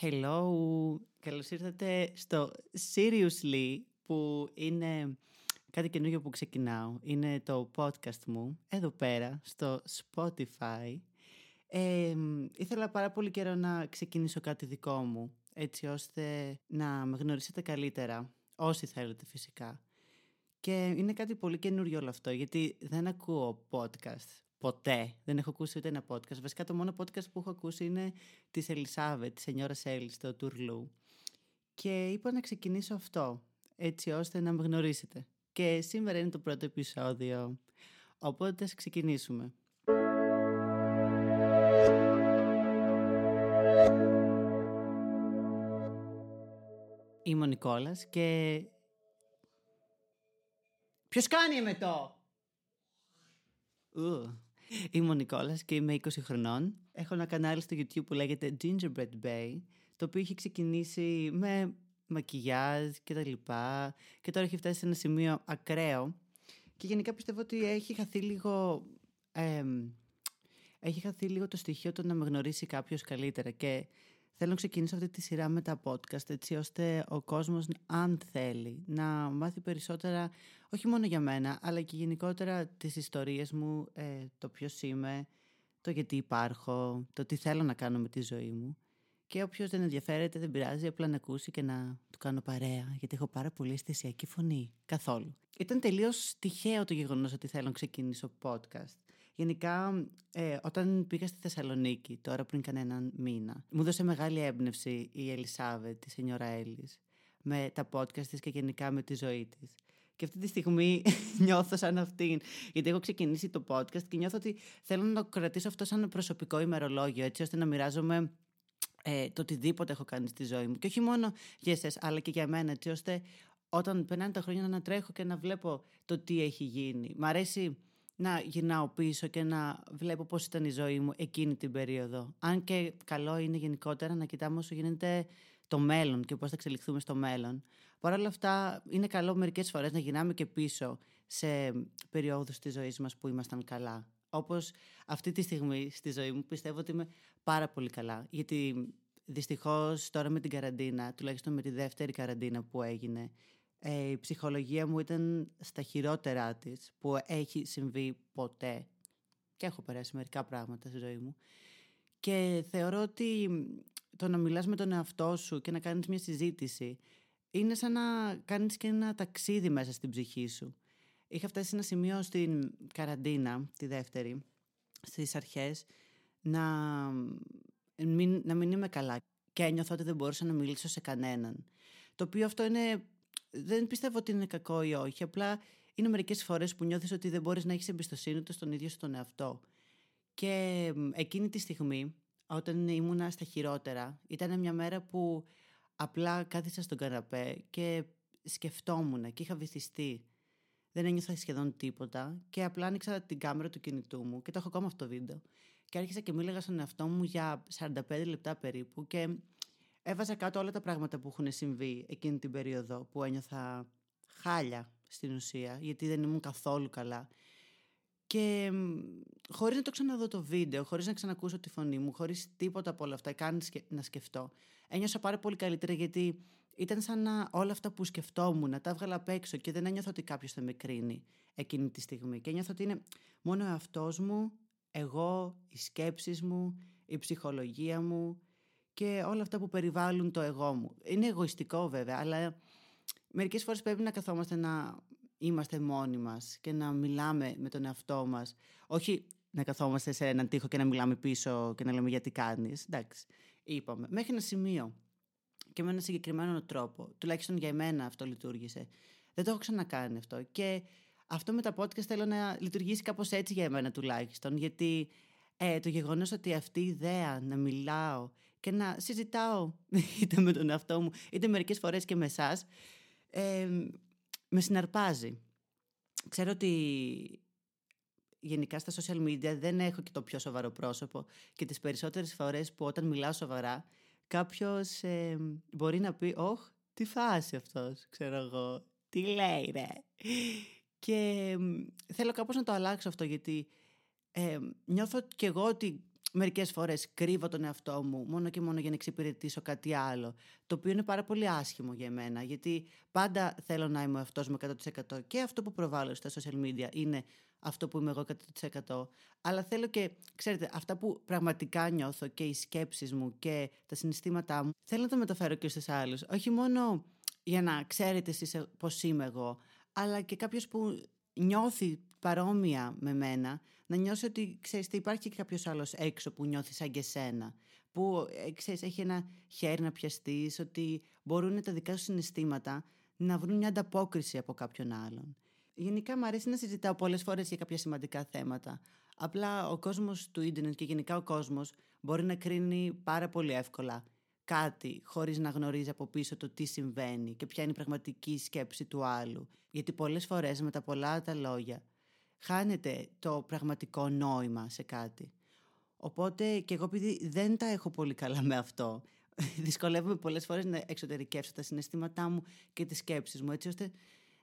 Hello, καλώς ήρθατε στο Seriously, που είναι κάτι καινούργιο που ξεκινάω. Είναι το podcast μου, εδώ πέρα, στο Spotify. Ήθελα πάρα πολύ καιρό να ξεκινήσω κάτι δικό μου, έτσι ώστε να με γνωρίσετε καλύτερα, όσοι θέλετε φυσικά. Και είναι κάτι πολύ καινούριο όλο αυτό, γιατί δεν ακούω podcast. Ποτέ δεν έχω ακούσει ούτε ένα podcast. Βασικά το μόνο podcast που έχω ακούσει είναι της Ελισάβετ, της Σενιόρας Έλλης, το Τουρλού. Και είπα να ξεκινήσω αυτό, έτσι ώστε να με γνωρίσετε. Και σήμερα είναι το πρώτο επεισόδιο, οπότε ας ξεκινήσουμε. Είμαι ο Νικόλας και... Ποιος κάνει με το... Είμαι ο Νικόλας και είμαι 20 χρονών. Έχω ένα κανάλι στο YouTube που λέγεται Gingerbread Bae, το οποίο έχει ξεκινήσει με μακιγιάζ και τα λοιπά, και τώρα έχει φτάσει σε ένα σημείο ακραίο. Και γενικά πιστεύω ότι έχει χαθεί λίγο το στοιχείο το να με γνωρίσει κάποιος καλύτερα. Και θέλω να ξεκινήσω αυτή τη σειρά με τα podcast, έτσι ώστε ο κόσμος, αν θέλει, να μάθει περισσότερα, όχι μόνο για μένα, αλλά και γενικότερα τις ιστορίες μου, το ποιος είμαι, το γιατί υπάρχω, το τι θέλω να κάνω με τη ζωή μου. Και όποιος δεν ενδιαφέρεται, δεν πειράζει, απλά να ακούσει και να του κάνω παρέα, γιατί έχω πάρα πολύ αισθησιακή φωνή. Καθόλου. Ήταν τελείως τυχαίο το γεγονός ότι θέλω να ξεκινήσω podcast. Γενικά, όταν πήγα στη Θεσσαλονίκη, τώρα πριν κανέναν μήνα, μου δώσε μεγάλη έμπνευση η Ελισάβετ, τη Σενιόρα Έλλης, με τα podcast της και γενικά με τη ζωή της. Και αυτή τη στιγμή νιώθω σαν αυτήν, γιατί έχω ξεκινήσει το podcast και νιώθω ότι θέλω να το κρατήσω αυτό σαν προσωπικό ημερολόγιο, έτσι ώστε να μοιράζομαι το οτιδήποτε έχω κάνει στη ζωή μου. Και όχι μόνο για εσές, αλλά και για μένα, έτσι ώστε όταν περνάνε τα χρόνια να ανατρέχω και να βλέπω το τι έχει γίνει. Μ' αρέσει να γυρνάω πίσω και να βλέπω πώς ήταν η ζωή μου εκείνη την περίοδο. Αν και καλό είναι γενικότερα να κοιτάμε όσο γίνεται το μέλλον και πώς θα εξελιχθούμε στο μέλλον. Παρ' όλα αυτά, είναι καλό μερικές φορές να γυρνάμε και πίσω σε περιόδους της ζωής μας που ήμασταν καλά. Όπως αυτή τη στιγμή στη ζωή μου πιστεύω ότι είμαι πάρα πολύ καλά. Γιατί δυστυχώς τώρα με την καραντίνα, τουλάχιστον με τη δεύτερη καραντίνα που έγινε, η ψυχολογία μου ήταν στα χειρότερά της που έχει συμβεί ποτέ. Και έχω περάσει μερικά πράγματα στη ζωή μου. Και θεωρώ ότι το να μιλάς με τον εαυτό σου και να κάνεις μια συζήτηση είναι σαν να κάνεις και ένα ταξίδι μέσα στην ψυχή σου. Είχα φτάσει σε ένα σημείο στην καραντίνα, τη δεύτερη, στις αρχές, να μην είμαι καλά. Και ένιωθα ότι δεν μπορούσα να μιλήσω σε κανέναν. Το οποίο αυτό είναι... Δεν πιστεύω ότι είναι κακό ή όχι, απλά είναι μερικές φορές που νιώθεις ότι δεν μπορείς να έχεις εμπιστοσύνη ούτε στον ίδιο στον εαυτό. Και εκείνη τη στιγμή, όταν ήμουνα στα χειρότερα, ήταν μια μέρα που απλά κάθισα στον καναπέ και σκεφτόμουν και είχα βυθιστεί. Δεν ένιωθα σχεδόν τίποτα και απλά άνοιξα την κάμερα του κινητού μου και το έχω ακόμα αυτό το βίντεο. Και άρχισα και μίλαγα στον εαυτό μου για 45 λεπτά περίπου και... Έβαζα κάτω όλα τα πράγματα που έχουν συμβεί εκείνη την περίοδο που ένιωθα χάλια στην ουσία, γιατί δεν ήμουν καθόλου καλά. Και χωρίς να το ξαναδώ το βίντεο, χωρίς να ξανακούσω τη φωνή μου, χωρίς τίποτα από όλα αυτά, καν να σκεφτώ, ένιωσα πάρα πολύ καλύτερα, γιατί ήταν σαν να όλα αυτά που σκεφτόμουν να τα έβγαλα απ' έξω και δεν ένιωθα ότι κάποιος θα με κρίνει εκείνη τη στιγμή. Και ένιωθα ότι είναι μόνο ο εαυτός μου, εγώ, οι σκέψεις μου, η ψυχολογία μου. Και όλα αυτά που περιβάλλουν το εγώ μου. Είναι εγωιστικό βέβαια, αλλά μερικές φορές πρέπει να καθόμαστε να είμαστε μόνοι μας και να μιλάμε με τον εαυτό μας. Όχι να καθόμαστε σε έναν τοίχο και να μιλάμε πίσω και να λέμε γιατί κάνεις. Εντάξει, είπαμε. Μέχρι ένα σημείο και με έναν συγκεκριμένο τρόπο. Τουλάχιστον για εμένα αυτό λειτουργήσε. Δεν το έχω ξανακάνει αυτό. Και αυτό με τα podcast θέλω να λειτουργήσει κάπως έτσι για εμένα τουλάχιστον. Γιατί το γεγονός ότι αυτή η ιδέα να μιλάω και να συζητάω είτε με τον εαυτό μου, είτε μερικές φορές και με εσάς, με συναρπάζει. Ξέρω ότι γενικά στα social media δεν έχω και το πιο σοβαρό πρόσωπο και τις περισσότερες φορές που όταν μιλάω σοβαρά, κάποιος μπορεί να πει «Ωχ, τι φάση αυτός, ξέρω εγώ, τι λέει ρε». Και θέλω κάπως να το αλλάξω αυτό, γιατί νιώθω κι εγώ ότι μερικές φορές κρύβω τον εαυτό μου μόνο και μόνο για να εξυπηρετήσω κάτι άλλο, το οποίο είναι πάρα πολύ άσχημο για εμένα, γιατί πάντα θέλω να είμαι ο εαυτός μου 100% και αυτό που προβάλλω στα social media είναι αυτό που είμαι εγώ 100%, αλλά θέλω και, ξέρετε, αυτά που πραγματικά νιώθω και οι σκέψεις μου και τα συναισθήματά μου, θέλω να τα μεταφέρω και στους άλλους, όχι μόνο για να ξέρετε εσείς πώς είμαι εγώ, αλλά και κάποιος που νιώθει παρόμοια με μένα, να νιώσει ότι, ξέρεις, υπάρχει και κάποιος άλλος έξω που νιώθει σαν και σένα, που, ξέρεις, έχει ένα χέρι να πιαστείς, ότι μπορούν τα δικά σου συναισθήματα να βρουν μια ανταπόκριση από κάποιον άλλον. Γενικά μου αρέσει να συζητάω πολλές φορές για κάποια σημαντικά θέματα. Απλά ο κόσμος του ίντερνετ και γενικά ο κόσμος μπορεί να κρίνει πάρα πολύ εύκολα κάτι χωρίς να γνωρίζει από πίσω το τι συμβαίνει και ποια είναι η πραγματική σκέψη του άλλου. Γιατί πολλές φορές με τα πολλά τα λόγια χάνεται το πραγματικό νόημα σε κάτι. Οπότε και εγώ, επειδή δεν τα έχω πολύ καλά με αυτό, δυσκολεύομαι πολλές φορές να εξωτερικεύσω τα συναισθήματά μου και τις σκέψεις μου, έτσι ώστε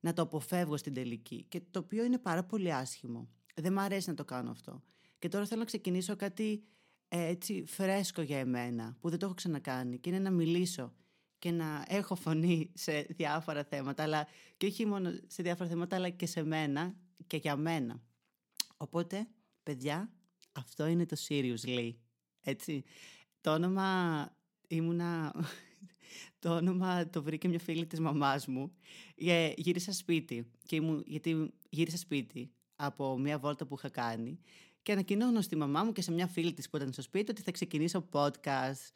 να το αποφεύγω στην τελική, και το οποίο είναι πάρα πολύ άσχημο. Δεν μ' αρέσει να το κάνω αυτό. Και τώρα θέλω να ξεκινήσω κάτι έτσι φρέσκο για εμένα, που δεν το έχω ξανακάνει, και είναι να μιλήσω και να έχω φωνή σε διάφορα θέματα, αλλά και όχι μόνο σε διάφορα θέματα, αλλά και σε μένα και για μένα. Οπότε, παιδιά, αυτό είναι το Seriously, έτσι. Το όνομα το όνομα το βρήκε μια φίλη της μαμάς μου. Γύρισα σπίτι, γιατί γύρισα σπίτι από μια βόλτα που είχα κάνει, και ανακοινώνω στη μαμά μου και σε μια φίλη της που ήταν στο σπίτι ότι θα ξεκινήσω podcast,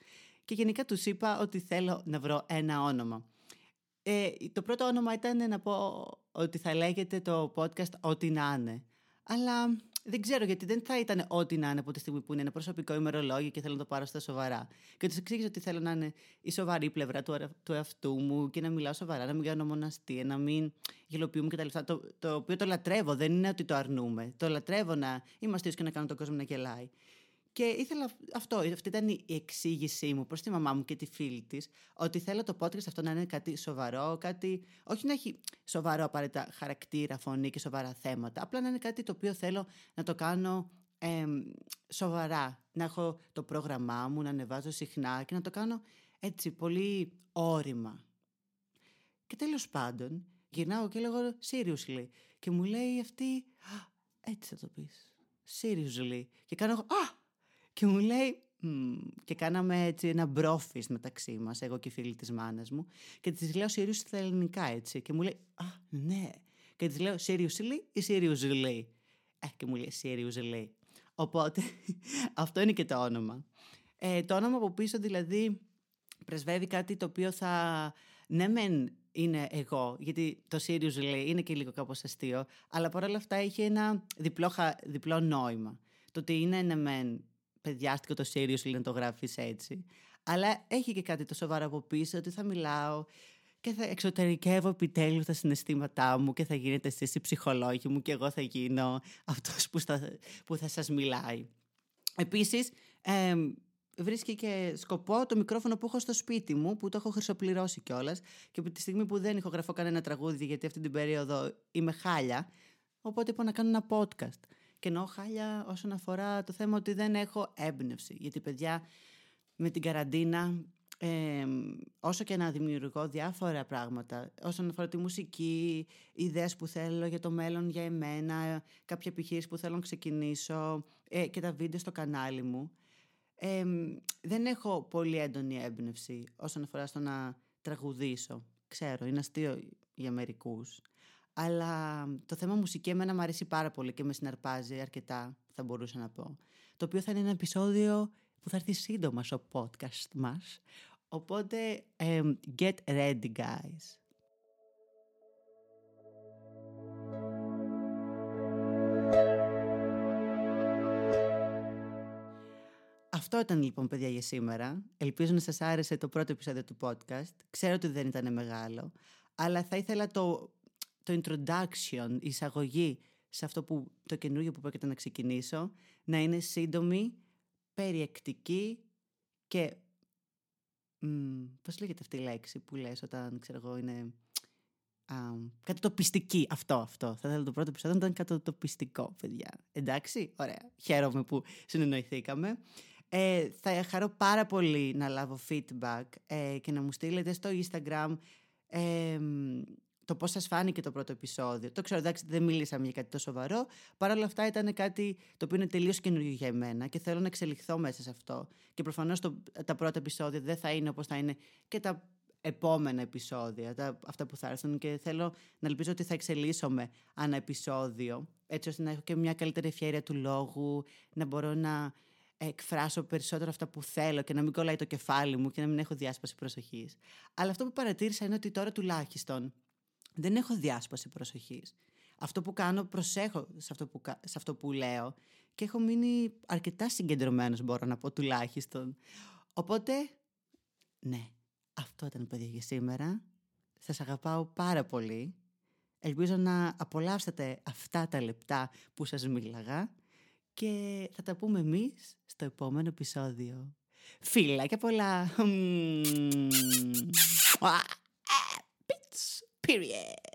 και γενικά τους είπα ότι θέλω να βρω ένα όνομα. Το πρώτο όνομα ήταν να πω ότι θα λέγεται το podcast «Ό,τι να είναι». Αλλά δεν ξέρω, γιατί δεν θα ήταν ό,τι να είναι από τη στιγμή που είναι ένα προσωπικό ημερολόγιο και θέλω να το πάρω στα σοβαρά. Και τους εξήγησα ότι θέλω να είναι η σοβαρή πλευρά του εαυτού μου και να μιλάω σοβαρά, να μην κάνω μοναστή, να μην γελοποιούμε κτλ. Το οποίο το λατρεύω, δεν είναι ότι το αρνούμε. Το λατρεύω να είμαστε ίσως και να κάνω τον κόσμο να γελάει. Και ήθελα αυτό, αυτή ήταν η εξήγησή μου προς τη μαμά μου και τη φίλη της, ότι θέλω το podcast αυτό να είναι κάτι σοβαρό, κάτι, όχι να έχει σοβαρό απαραίτητα χαρακτήρα, φωνή και σοβαρά θέματα, απλά να είναι κάτι το οποίο θέλω να το κάνω σοβαρά, να έχω το πρόγραμμά μου, να ανεβάζω συχνά και να το κάνω έτσι πολύ όρημα. Και τέλος πάντων γυρνάω και λέγω seriously, και μου λέει αυτή, έτσι θα το πεις, seriously, και κάνω και μου λέει, και κάναμε έτσι ένα μπρόφις μεταξύ μας, εγώ και η φίλη της μάνας μου, και της λέω seriously στα ελληνικά, έτσι, και μου λέει, α, ναι, και της λέω seriously ή seriously, και μου λέει seriously. Οπότε αυτό είναι και το όνομα. Το όνομα από πίσω δηλαδή πρεσβεύει κάτι το οποίο θα, ναι μεν είναι εγώ, γιατί το seriously είναι και λίγο κάπως αστείο, αλλά παρόλα αυτά έχει ένα διπλό νόημα. Το ότι είναι, ναι μεν, παιδιάστικο το seriously να το γράφεις έτσι, αλλά έχει και κάτι το σοβαρό από πίσω, ότι θα μιλάω και θα εξωτερικεύω επιτέλους τα συναισθήματά μου και θα γίνετε εσείς οι ψυχολόγοι μου και εγώ θα γίνω αυτός που θα σας μιλάει. Επίσης, βρίσκει και σκοπό το μικρόφωνο που έχω στο σπίτι μου, που το έχω χρυσοπληρώσει κιόλας, και από τη στιγμή που δεν ηχογραφώ κανένα τραγούδι, γιατί αυτή την περίοδο είμαι χάλια, οπότε είπα να κάνω ένα podcast. Και εννοώ χάλια όσον αφορά το θέμα ότι δεν έχω έμπνευση. Γιατί, παιδιά, με την καραντίνα, όσο και να δημιουργώ διάφορα πράγματα, όσον αφορά τη μουσική, ιδέες που θέλω για το μέλλον, για εμένα, κάποια επιχείρηση που θέλω να ξεκινήσω, και τα βίντεο στο κανάλι μου, δεν έχω πολύ έντονη έμπνευση όσον αφορά στο να τραγουδήσω. Ξέρω, είναι αστείο για μερικούς. Αλλά το θέμα μουσική εμένα μου αρέσει πάρα πολύ και με συναρπάζει αρκετά, θα μπορούσα να πω. Το οποίο θα είναι ένα επεισόδιο που θα έρθει σύντομα στο podcast μας. Οπότε, get ready guys. Αυτό ήταν λοιπόν, παιδιά, για σήμερα. Ελπίζω να σας άρεσε το πρώτο επεισόδιο του podcast. Ξέρω ότι δεν ήταν μεγάλο, αλλά θα ήθελα το introduction, η εισαγωγή σε αυτό που το καινούργιο που πρόκειται να ξεκινήσω, να είναι σύντομη, περιεκτική και πώς λέγεται αυτή η λέξη που λες όταν, ξέρω εγώ, είναι Κατατοπιστική. Αυτό. Θα ήθελα το πρώτο επεισόδιο να ήταν κατατοπιστικό, παιδιά. Εντάξει, ωραία. Χαίρομαι που συνεννοηθήκαμε. Θα χαρώ πάρα πολύ να λάβω feedback και να μου στείλετε στο Instagram το πώς σας φάνηκε το πρώτο επεισόδιο. Το ξέρω, εντάξει, δεν μιλήσαμε για κάτι τόσο σοβαρό. Παρ' όλα αυτά ήταν κάτι το οποίο είναι τελείως καινούριο για εμένα και θέλω να εξελιχθώ μέσα σε αυτό. Και προφανώς τα πρώτα επεισόδια δεν θα είναι όπως θα είναι και τα επόμενα επεισόδια, αυτά που θα έρθουν, και θέλω να ελπίζω ότι θα εξελίσσομαι ανά επεισόδιο, έτσι ώστε να έχω και μια καλύτερη ευχέρεια του λόγου, να μπορώ να εκφράσω περισσότερο αυτά που θέλω και να μην κολλάει το κεφάλι μου και να μην έχω διάσπαση προσοχής. Αλλά αυτό που παρατήρησα είναι ότι τώρα τουλάχιστον δεν έχω διάσπαση προσοχής. Αυτό που κάνω, προσέχω σε αυτό που λέω και έχω μείνει αρκετά συγκεντρωμένος, μπορώ να πω τουλάχιστον. Οπότε, ναι. Αυτό ήταν, παιδιά, για σήμερα. Σας αγαπάω πάρα πολύ. Ελπίζω να απολαύσετε αυτά τα λεπτά που σας μίλαγα και θα τα πούμε εμείς στο επόμενο επεισόδιο. Φιλάκια πολλά! Period!